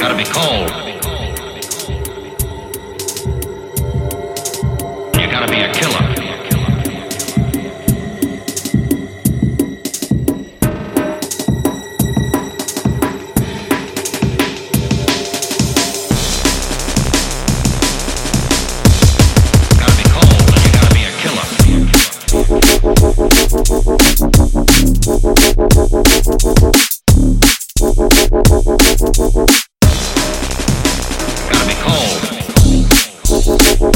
Gotta be cold.